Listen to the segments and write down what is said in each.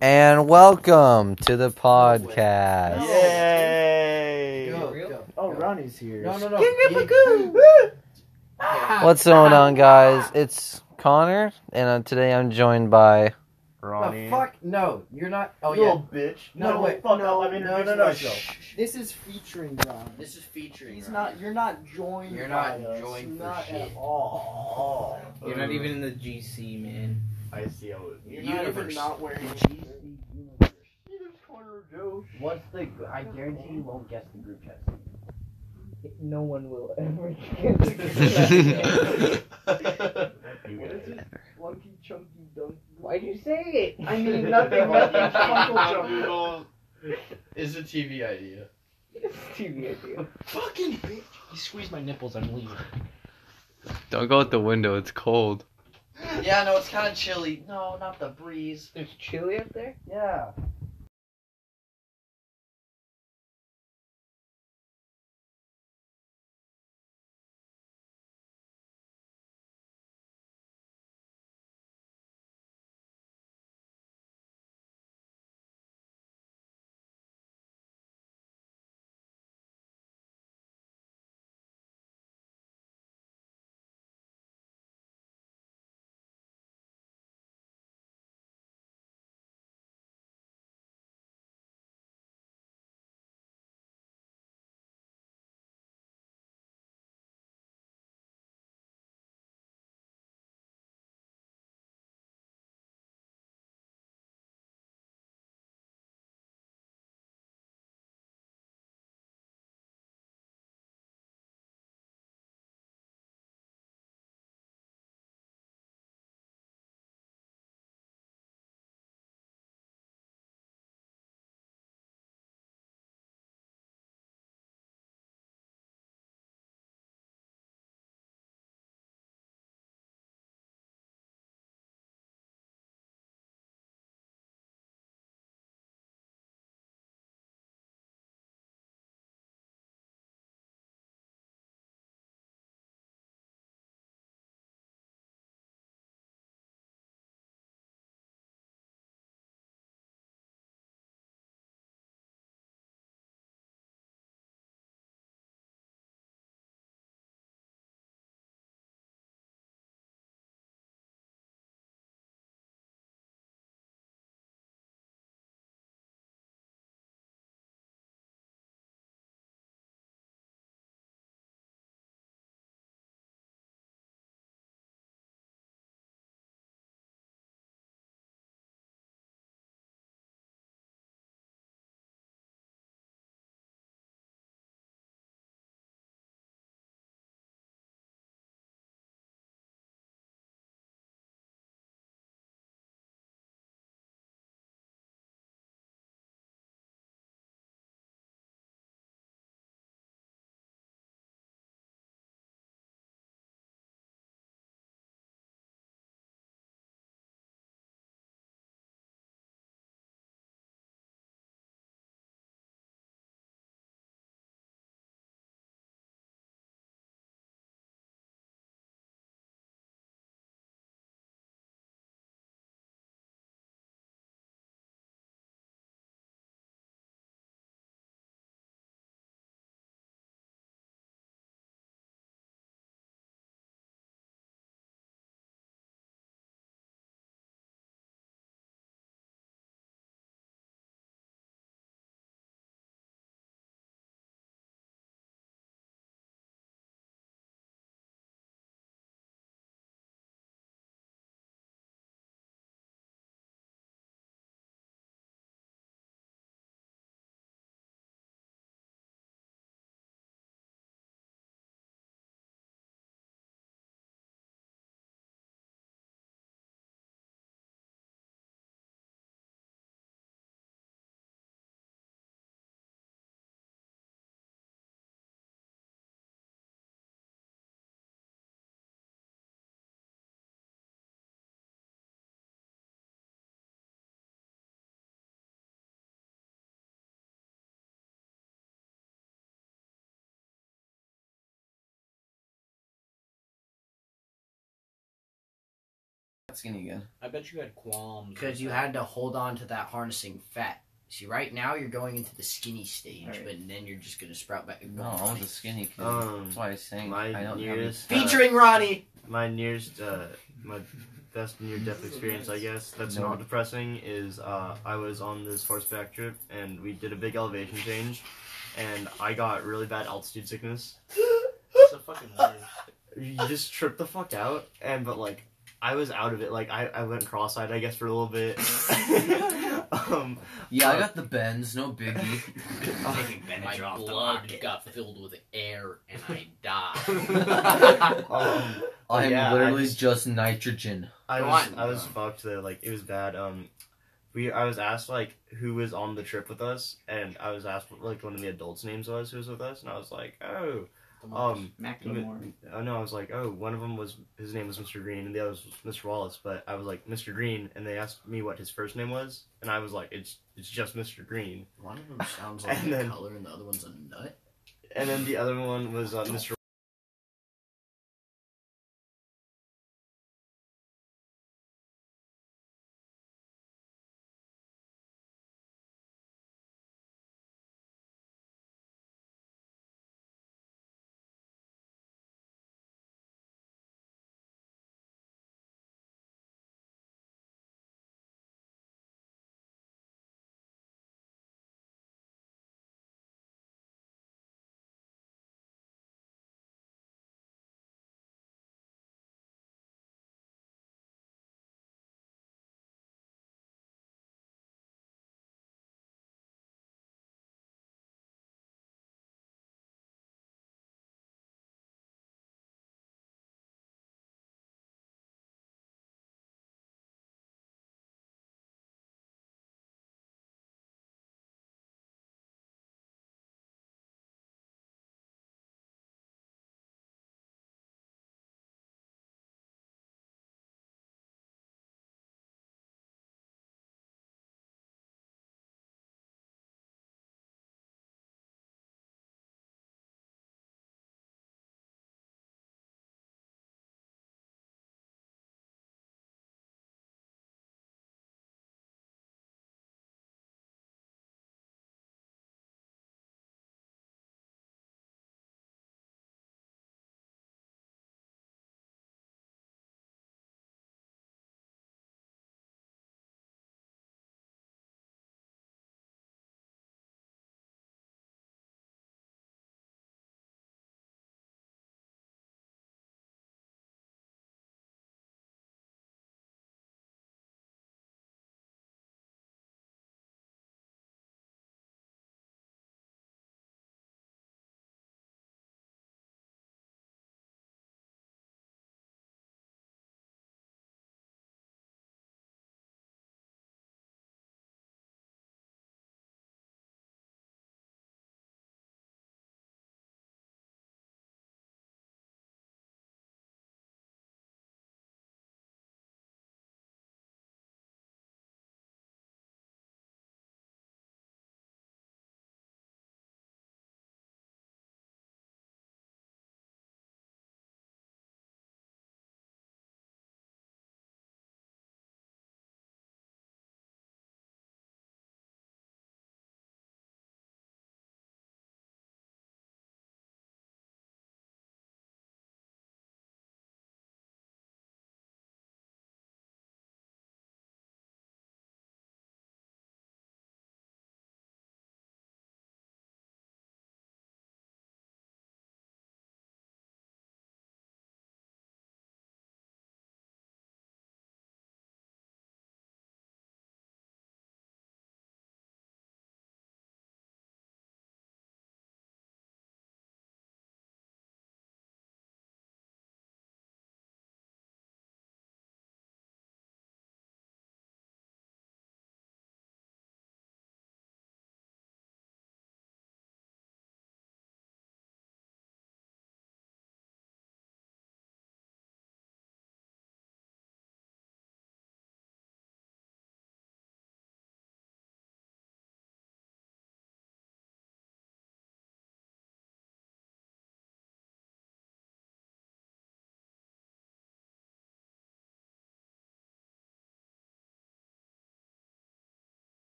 And welcome to the podcast. Yay! Go. Oh, Ronnie's here. No. What's going on, guys? It's Connor, and today I'm joined by Ronnie. Oh, fuck no, you're not. Oh, you little bitch. No. This is featuring Ron. He's not. You're not joined. You're not joined for shit at all. You're not even in the GC, man. I see how it is. You're not even not wearing cheese. What's the? I guarantee you won't guess the group chat. No one will ever get the group chat. What is it? Flunky chunky dunk. Why'd you say it? I mean nothing. Noodles is a TV idea. It's a TV idea. Fucking bitch! You squeezed my nipples. I'm leaving. Don't go out the window. It's cold. Yeah, no, it's kind of chilly. No, not the breeze. It's chilly up there? Yeah. skinny again. I bet you had qualms. Because you had to hold on to that harnessing fat. See, right now you're going into the skinny stage, right, but then you're just going to sprout back. No, I was a skinny kid. That's why I was saying I don't nearest, have featuring Ronnie! My nearest, my best near-death experience, I guess, that's not depressing, is I was on this horseback trip, and we did a big elevation change, and I got really bad altitude sickness. That's so fucking weird. You just tripped the fuck out, and but, like, I was out of it. Like, I went cross-eyed, I guess, for a little bit. Yeah, I got the bends, no biggie. My blood got filled with air and I died. I'm literally just nitrogen. I was fucked there. Like, it was bad. I was asked, like, who was on the trip with us, and I was asked what, like, one of the adults' names was who was with us, and I was like, oh, Macklemore. No, I was like, oh, one of them was, his name was Mr. Green, and the other was Mr. Wallace, but I was like, Mr. Green, and they asked me what his first name was, and I was like, it's just Mr. Green. One of them sounds like a color, and the other one's a nut. And then the other one was Mr.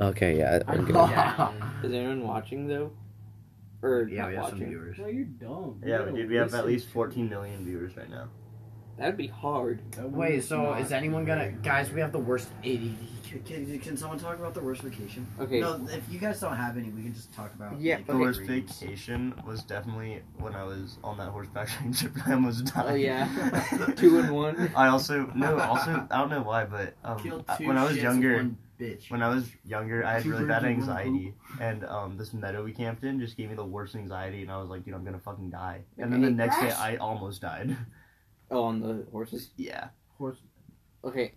Okay, yeah. Is anyone watching though? Or yeah, we have some viewers. No, you're dumb. Yeah, dude, we have at least 14 million viewers right now. That'd be hard. Wait, so is anyone gonna... Guys, we have the worst 80... Can someone talk about the worst vacation? Okay. No, if you guys don't have any, we can just talk about... Yeah, the worst vacation was definitely when I was on that horseback riding trip and I almost died. Oh, yeah. 2 in 1. I also... No, also, I don't know why, but... when I was younger... Bitch. When I was younger, I had really bad anxiety, and this meadow we camped in just gave me the worst anxiety, and I was like, dude, I'm gonna fucking die. And then the next day, I almost died. Oh, on the horses? Yeah. Horse. Okay,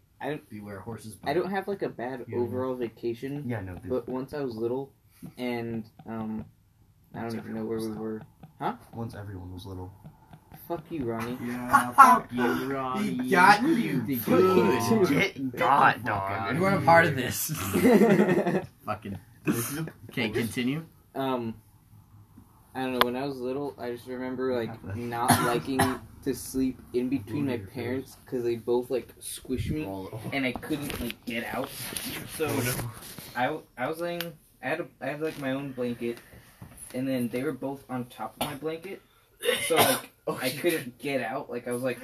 beware horses. I don't have like a bad overall vacation. Yeah, no. But once I was little, and I don't even know where we were. Huh? Once everyone was little. Fuck you, Ronnie. Yeah, fuck you, Ronnie. He got you. Good. Get got, dog. You weren't a part of this. Fucking. Can't continue. I don't know. When I was little, I just remember like not liking to sleep in between my parents because they both like squish me and I couldn't like get out. So I was laying. I had like my own blanket, and then they were both on top of my blanket. So, like, I couldn't get out. Like, I was like,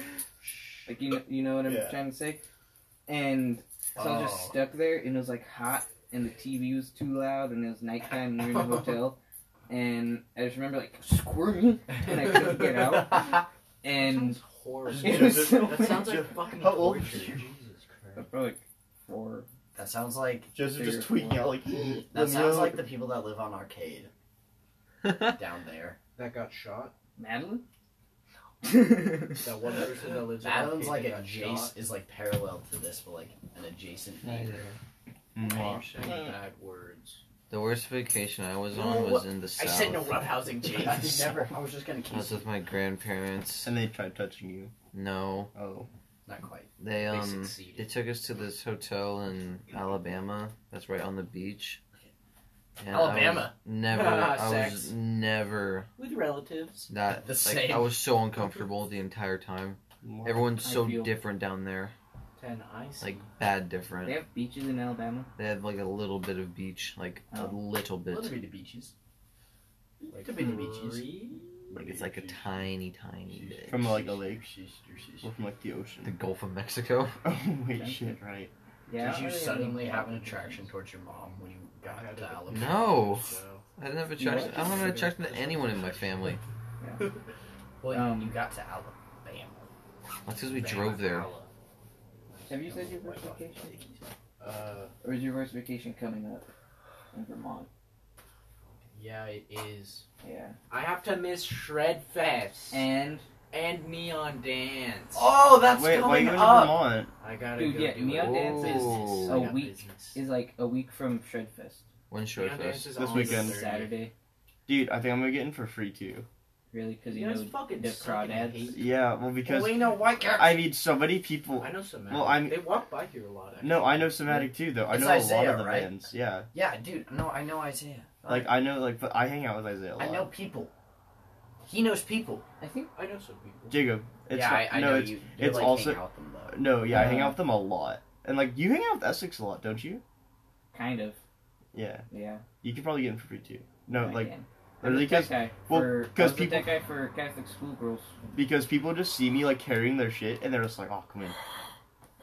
you know what I'm trying to say? And so I was just stuck there, and it was, like, hot, and the TV was too loud, and it was nighttime, and we were in a hotel. And I just remember, like, squirming, and I couldn't get out. And that sounds horrible. That sounds like fucking torture. Jesus Christ. That's probably, like, 4. That sounds like... Joseph just tweaking out, like... That sounds like the people that live on Arcade. Down there. That got shot? Madeline? No. That one person that lives in Madeline's like adjacent is like parallel to this, but like an adjacent neighbor. Bad words. The worst vacation I was on was in the south. I said no roughhousing, James. I was just gonna kiss. I was with my grandparents. And they tried touching you. No. Oh. Not quite. They succeeded. They took us to this hotel in Alabama that's right on the beach. And Alabama. I was never with relatives. Not the same. I was so uncomfortable the entire time. Everyone's so different down there. Like bad different. They have beaches in Alabama. They have like a little bit of beach, like a little bit. A little bit of beaches. Like a bit of beaches. Like it's like a tiny bit. From like a lake, or from like the ocean. The Gulf of Mexico. Oh wait, shit, right. Yeah, did you suddenly have an attraction towards your mom when you got to Alabama? No, I didn't have attraction. I don't have an attraction to anyone in my family. Yeah. Well, you got to Alabama. That's because we drove there. Have you said your first vacation? Or is your first vacation coming up in Vermont? Yeah, it is. Yeah. I have to miss Shredfest and Neon Dance. Oh, that's coming up. I gotta go. Yeah, Neon Dance is a week. Is like a week from Shredfest. When's Shredfest? This weekend, Saturday. Dude, I think I'm gonna get in for free too. Really? Because you know fucking the crawdads. Yeah, well because I mean so many people. I know Somatic. Well, they walk by here a lot. Actually. No, I know Somatic too though. I know a lot of the bands. Yeah. Yeah, dude. No, I know Isaiah. Like I know, like but I hang out with Isaiah a lot. I know people. He knows people. I think I know some people. Jacob. I hang out with them, though. No, yeah, I hang out with them a lot. And, like, you hang out with Essex a lot, don't you? Kind of. Yeah. Yeah. You could probably get him for free, too. No, I like... I was the tech guy for Catholic schoolgirls. Because people just see me, like, carrying their shit, and they're just like, oh, come in.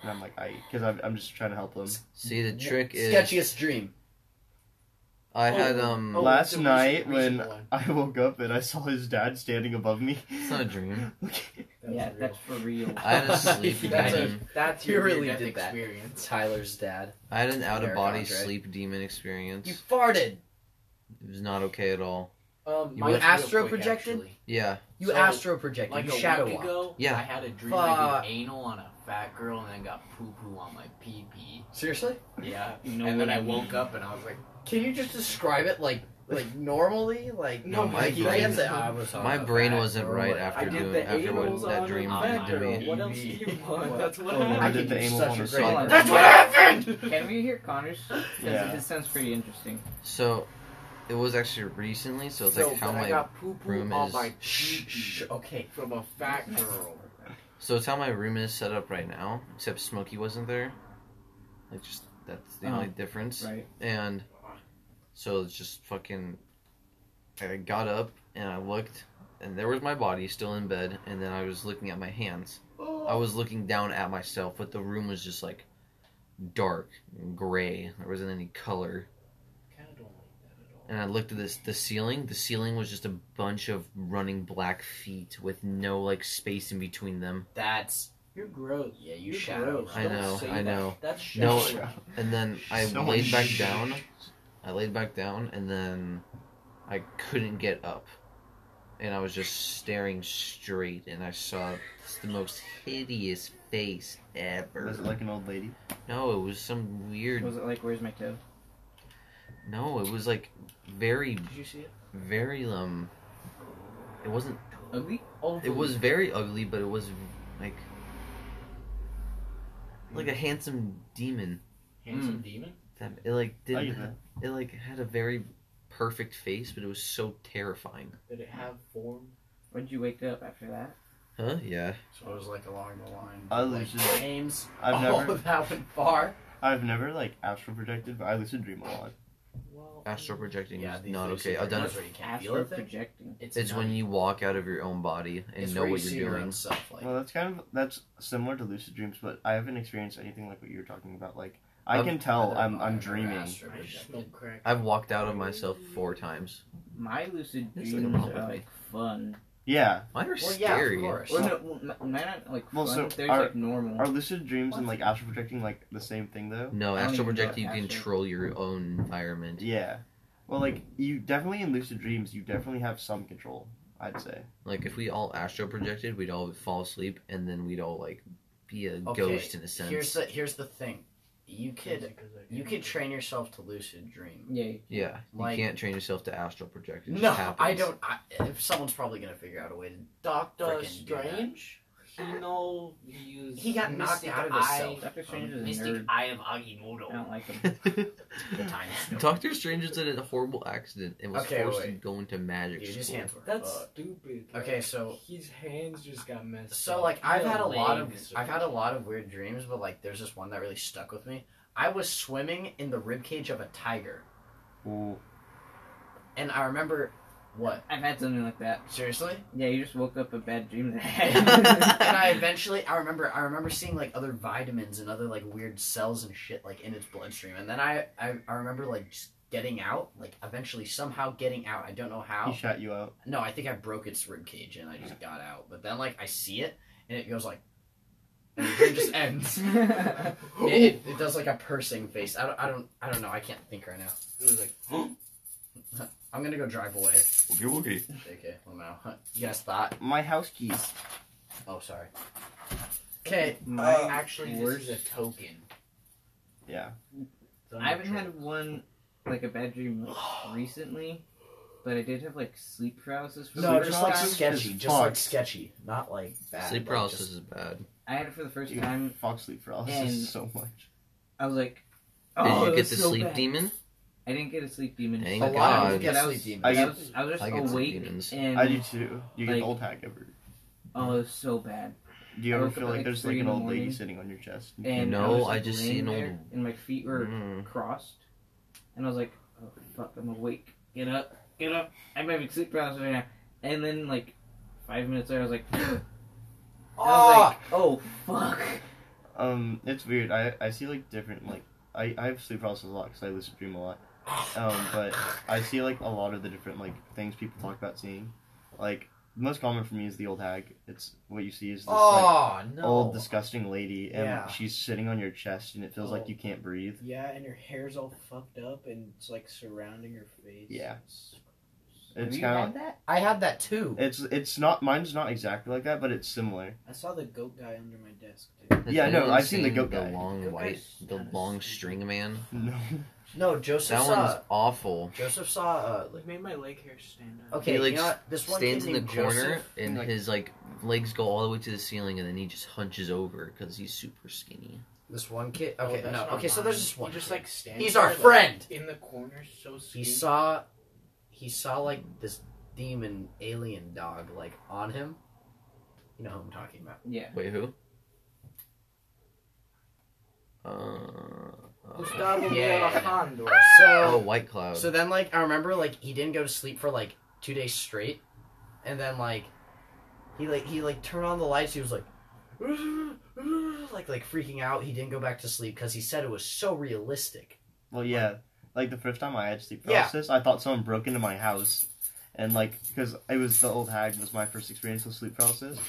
And I'm like, because I'm just trying to help them. See, the trick is... Sketchiest dream. I had, last night when I woke up and I saw his dad standing above me. It's not a dream. That's for real. I had a sleep demon. That's your really death experience. Tyler's dad. I had an out-of-body sleep demon experience. You farted! It was not okay at all. You astro-projected? Yeah. You astro-projected. Like you shadow-walked. Yeah. I had a dream I did anal on a fat girl and then got poo-poo on my pee-pee. Seriously? Yeah. And then I woke up and I was like... Can you just describe it like normally? Like no, my brain wasn't right after that dream did to me. What else do you want? That's what happened. I did the anal on the side. That's what happened. Can we hear Connor's? Yeah, this sounds pretty interesting. So, it was actually recently. So it's like how my room is. Okay, from a fat girl. So it's how my room is set up right now. Except Smokey wasn't there. Like just That's the only difference. Right. And so it's just fucking... I got up and I looked, and there was my body still in bed, and then I was looking at my hands. I was looking down at myself, but the room was just like dark and gray. There wasn't any color. I kind of don't like that at all. And I looked at the ceiling. The ceiling was just a bunch of running black feet with no like space in between them. That's... You're gross. Yeah, you're shadow. I know, I know. That's shadow. No, and then I laid back down. I laid back down, and then I couldn't get up. And I was just staring straight, and I saw the most hideous face ever. Was it like an old lady? No, it was some weird... Was it like, where's my toe? No, it was like very... Did you see it? Very, It wasn't... Ugly? It was very ugly, but it was like... Like a handsome demon. Handsome demon? It like didn't... It like had a very... perfect face, but it was so terrifying. Did it have form? When did you wake up after that? Huh? Yeah. So it was like along the line. I like dreams. That went far. I've never like astral projected, but I lucid dream a lot. Well, astral projecting is not okay. I've done it. Astral projecting. It's when you walk out of your own body and know what you're doing. Well, that's kind of similar to lucid dreams, but I haven't experienced anything like what you were talking about, like. I can tell I'm dreaming. I've walked out of myself 4 times. My lucid dreams are like fun. Yeah. Mine are scary. Well, yeah, of course. Mine aren't like fun. So they're like normal. Are lucid dreams and like astral projecting like the same thing though? No, astral projecting you control your own environment. Yeah. Well, like you definitely in lucid dreams you definitely have some control, I'd say. Like if we all astral projected, we'd all fall asleep and then we'd all like be a ghost in a sense. Here's the thing. You could train yourself to lucid dream. Yeah. Like, you can't train yourself to astral project. It just happens. I don't. If someone's probably gonna figure out a way to. Doctor Strange, he got knocked out of himself. Doctor Strange is a nerd. Mystic Eye of Agamotto. I don't like him. Doctor Strange is in a horrible accident and was forced to go into magic school. That's stupid. Like, okay, so his hands just got messed up. So like I've had a lot of weird dreams, but like there's this one that really stuck with me. I was swimming in the ribcage of a tiger. Ooh. And I remember I've had something like that. Seriously? Yeah, you just woke up a bad dream that I had. And I remember seeing like other vitamins and other like weird cells and shit like in its bloodstream. And then I remember like just getting out, like eventually somehow getting out. I don't know how. He shot you out? No, I think I broke its ribcage and I just got out. But then like I see it and it goes like, and the dream just ends. It does like a pursing face. I don't know. I can't think right now. It was like. Huh? I'm gonna go drive away. Okay, well now. You guys thought? My house keys. Oh, sorry. Okay, where's a token? Yeah. I haven't had one, like a bad dream recently, but I did have like sleep paralysis. Just like sketchy. Not like bad. Sleep paralysis is bad. I had it for the first time. Fuck sleep paralysis so much. I was like, did you get the sleep demon? I didn't get a sleep demon. Thank God. I was just awake. And, I do too. You get old hack ever. Oh, it was so bad. Do you ever feel like there's like an old lady sitting on your chest? And no, I just see an old... And my feet were crossed. And I was like, oh fuck, I'm awake. Get up. I'm having sleep paralysis right now. And then like 5 minutes later I was like... oh fuck. It's weird. I see like different like... I have sleep paralysis a lot because I lucid dream a lot. But I see, like, a lot of the different, like, things people talk about seeing. Like, the most common for me is the old hag. It's what you see is this, old, disgusting lady, and she's sitting on your chest, and it feels like you can't breathe. Yeah, and your hair's all fucked up, and it's, like, surrounding your face. Yeah. Have you had that? I had that, too. It's not... Mine's not exactly like that, but it's similar. I saw the goat guy under my desk, too. I've seen the goat guy. The long string man. No, Joseph saw... That one's awful. Joseph saw... it made my leg hair stand up. Okay, he, like, you know, this one stands in the corner, and like, his, like, legs go all the way to the ceiling, and then he just hunches over, because he's super skinny. This one kid... Okay, so there's this one just, like, stands. He's our friend! In the corner, so skinny. He saw, like, this demon alien dog, like, on him. You know who I'm talking about. Yeah. Wait, who? Gustavo Alejandro. So White Cloud. So then, like, I remember, like, he didn't go to sleep for like 2 days straight, and then he turned on the lights. He was like freaking out. He didn't go back to sleep because he said it was so realistic. Well, yeah. Like, the first time I had sleep paralysis, I thought someone broke into my house. And, like, because it was the old hag was my first experience with sleep paralysis.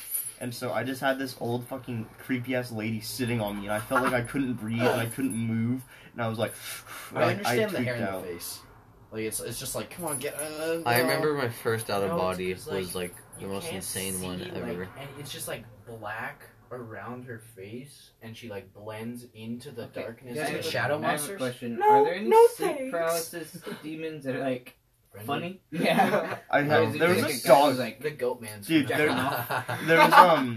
And so I just had this old fucking creepy-ass lady sitting on me. And I felt like I couldn't breathe and I couldn't move. And I was like... I understand the hair in the face. Like, it's just like, come on, get... I remember my first out-of-body was, like, the most insane one ever. And it's just, like, black around her face, and she like blends into the darkness. Yeah, shadow monsters. Question. No, are there any sleep paralysis demons that are like funny? Yeah, I have. There was a dog, like the goat man. Dude, there was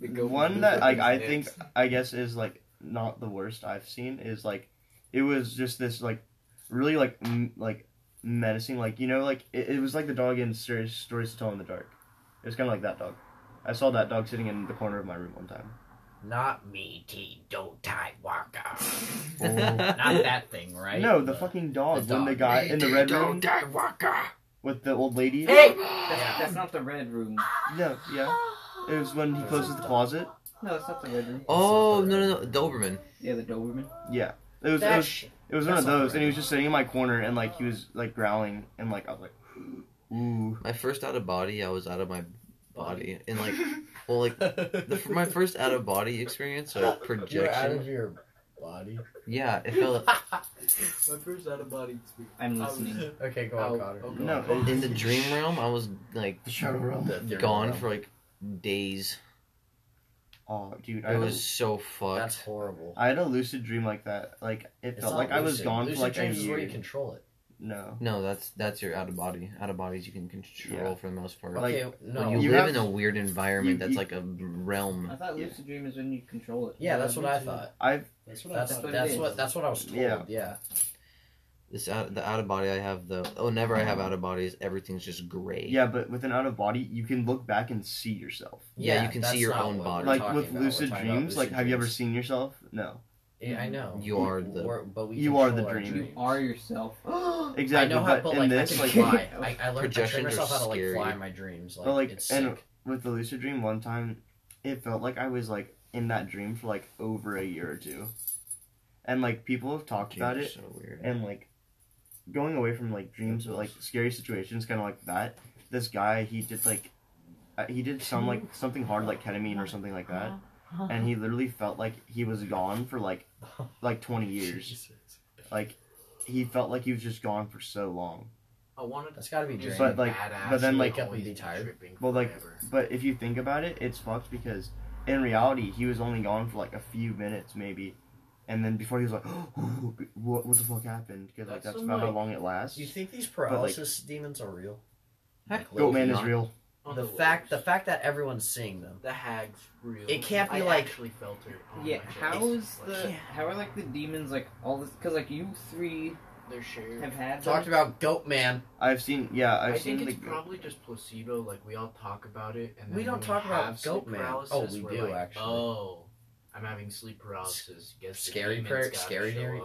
the one that I think I guess is like not the worst I've seen is like it was just this like really like menacing, like, you know, like it was like the dog in Stories to Tell in the Dark. It was kind of like that dog. I saw that dog sitting in the corner of my room one time. Not me, T. Don't tie Waka. Oh. Not that thing, right? No, the fucking dog. The when dog. The guy in the red room. Don't tie Waka. With the old lady. Hey! That's not the red room. No, yeah. It was when he closes the closet. No, it's not the red room. Oh, no. Doberman. Yeah, the Doberman. Yeah. It was one of those, and he was just sitting in my corner, and, like, he was, like, growling, and, like, I was like, ooh. My first out-of-body, I was out of my... body and like, well, like my first out of body experience or projection. You're out of your body. Yeah, it felt. My first out of body experience. I'm listening. Okay, go on, Connor. No, in the dream realm, I was like the shadow realm. Gone for like days. Oh, dude, it was so fucked. That's horrible. I had a lucid dream like that. Like it felt like I was gone for like a year. Lucid dreams is where you control it. No, that's your out of body. Out of bodies you can control for the most part. Like, okay, no, you live in a weird environment that's like a realm. I thought lucid dream is when you control it. Yeah, that's what I thought. That's what I was told. Yeah. The out of body I have whenever I have out of bodies, everything's just gray. Yeah, but with an out of body, you can look back and see yourself. Yeah, you can see your own body. Like with lucid dreams, like have you ever seen yourself? No. Yeah, I know. You are the dream. You are yourself. Exactly. I know how, but in like, this, I can fly. I learned to train myself how to like fly my dreams. Like, but, like it's and sick. With the lucid dream, one time, it felt like I was like in that dream for like over a year or two, and like people have talked about it. So weird. And like going away from like dreams or like scary situations, kind of like that. This guy, he did something hard like ketamine or something like that. And he literally felt like he was gone for, like 20 years. Jesus. Like, he felt like he was just gone for so long. That's gotta be draining. But, like, badass. But then, like, he's tired. Well, like, but if you think about it, it's fucked because, in reality, he was only gone for, like, a few minutes, maybe. And then before he was like, oh, what the fuck happened? Because, like, that's about how long it lasts. Do you think these paralysis demons are real? Heck, Goatman is real. The fact that everyone's seeing them. The hag's real. It can't be like actually filtered. How are like the demons like all this? Because like you three, they're shared. Have had talked about Goat Man. I've seen. Yeah, I think it's probably just placebo. Like we all talk about it, and then we don't talk about Goat Man. Oh, we do like, actually. Oh, I'm having sleep paralysis. Guess scary prayer. Scary theory.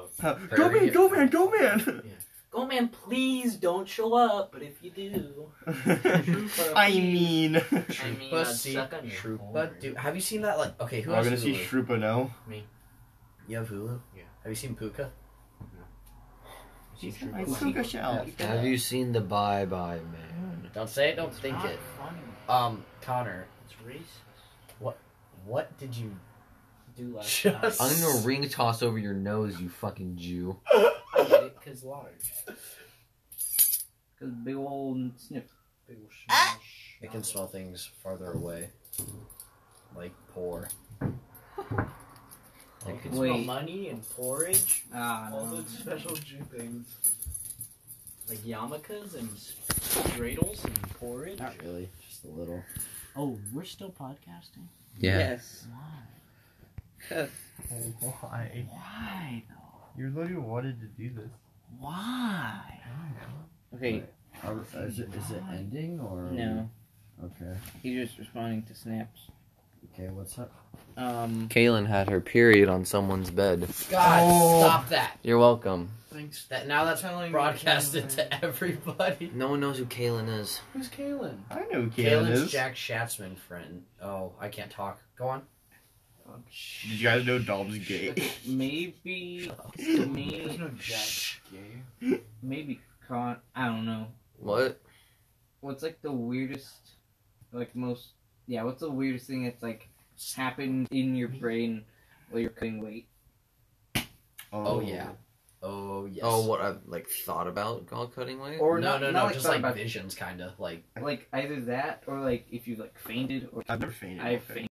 Goat Man. Yeah. Oh man, please don't show up. But if you do, I'd suck on your Shrupa, corner. Dude, have you seen that? Like, okay, who else? I'm gonna see Shrupa now. Me. You have Hulu? Yeah. Have you seen Puka? No. She's Puka Shell. Have you seen the Bye Bye Man? Don't say it. Don't it's think not it. Funny. Connor. It's racist. What did you do last night? I'm gonna ring toss over your nose, you fucking Jew. Because large. Because big old sniff. Big old smash. It can smell things farther away. Like poor. It can smell money and porridge. All those special Jew things. Like yarmulkes and dreidels and porridge. Not really. Just a little. Oh, we're still podcasting? Yes. Why? Why? Why though? You literally wanted to do this. Why? Okay. Is it ending or? No. Okay. He's just responding to snaps. Okay, what's up? Kaylin had her period on someone's bed. God, stop that. You're welcome. Thanks. Now that's broadcasted to everybody. No one knows who Kaylin is. Who's Kaylin? I know who Kaylin is. Kaylin's Jack Schatzman's friend. Oh, I can't talk. Go on. Oh, did you guys know Dom's gay? Maybe. Maybe. No, Jack's gay. Maybe Con. I don't know. What? What's like the weirdest, like most. Yeah, what's the weirdest thing that's like happened in your brain while you're cutting weight? Oh yeah. Oh yes. Oh, what I've like thought about while cutting weight? Or no, just like visions, kind of like. Like either that or like if you like fainted or. I've never fainted. I've fainted.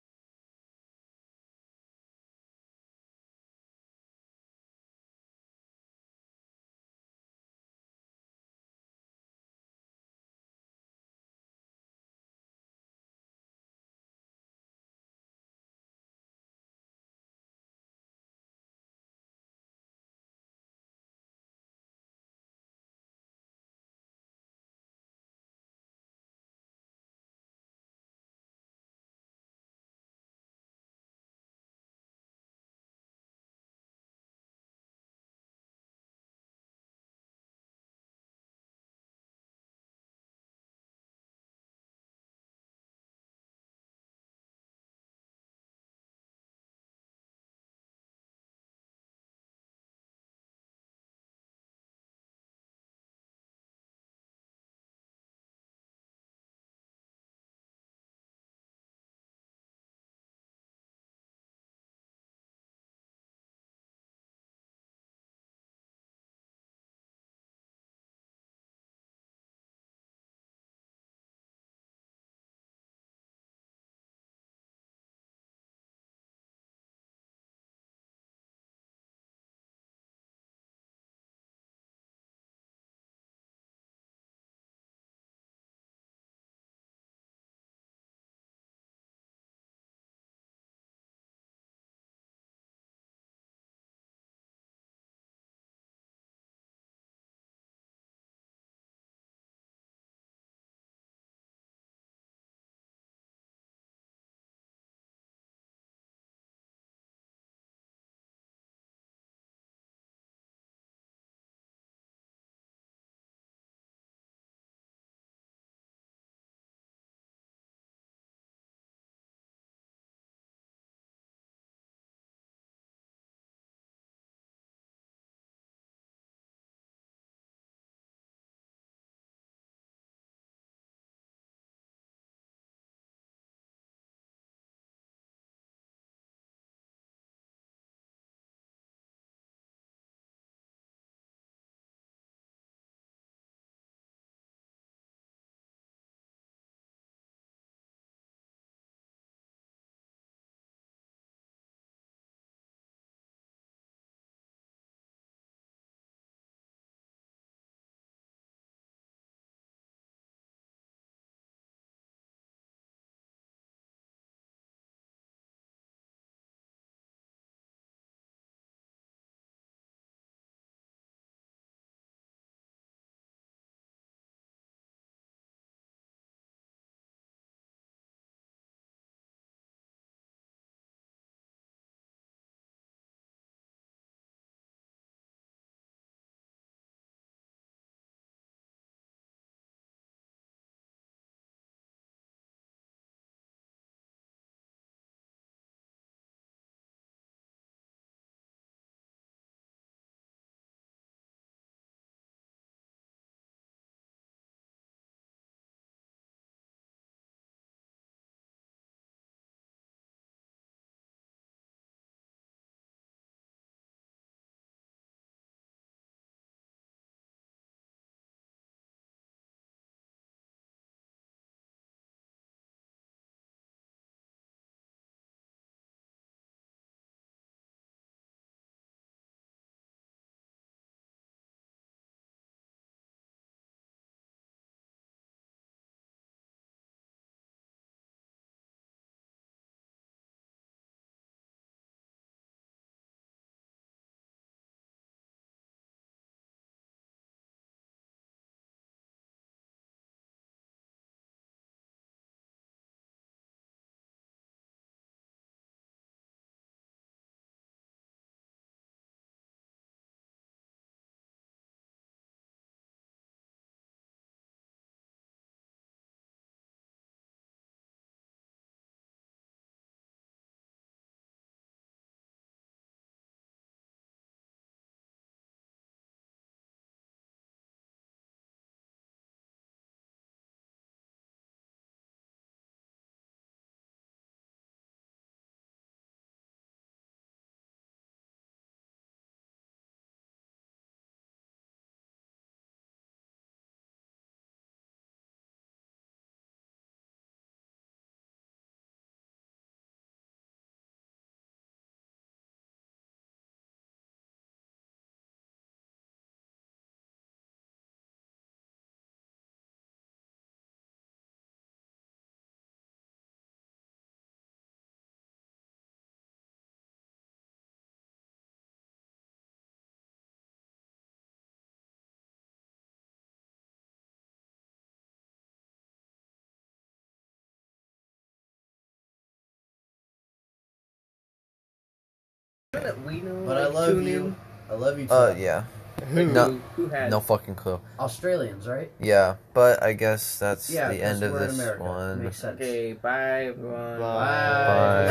But I love you. I love you too. Yeah. Who had? No fucking clue. Australians, right? Yeah, but I guess that's the end of this one. Makes sense. Okay, bye everyone. Bye.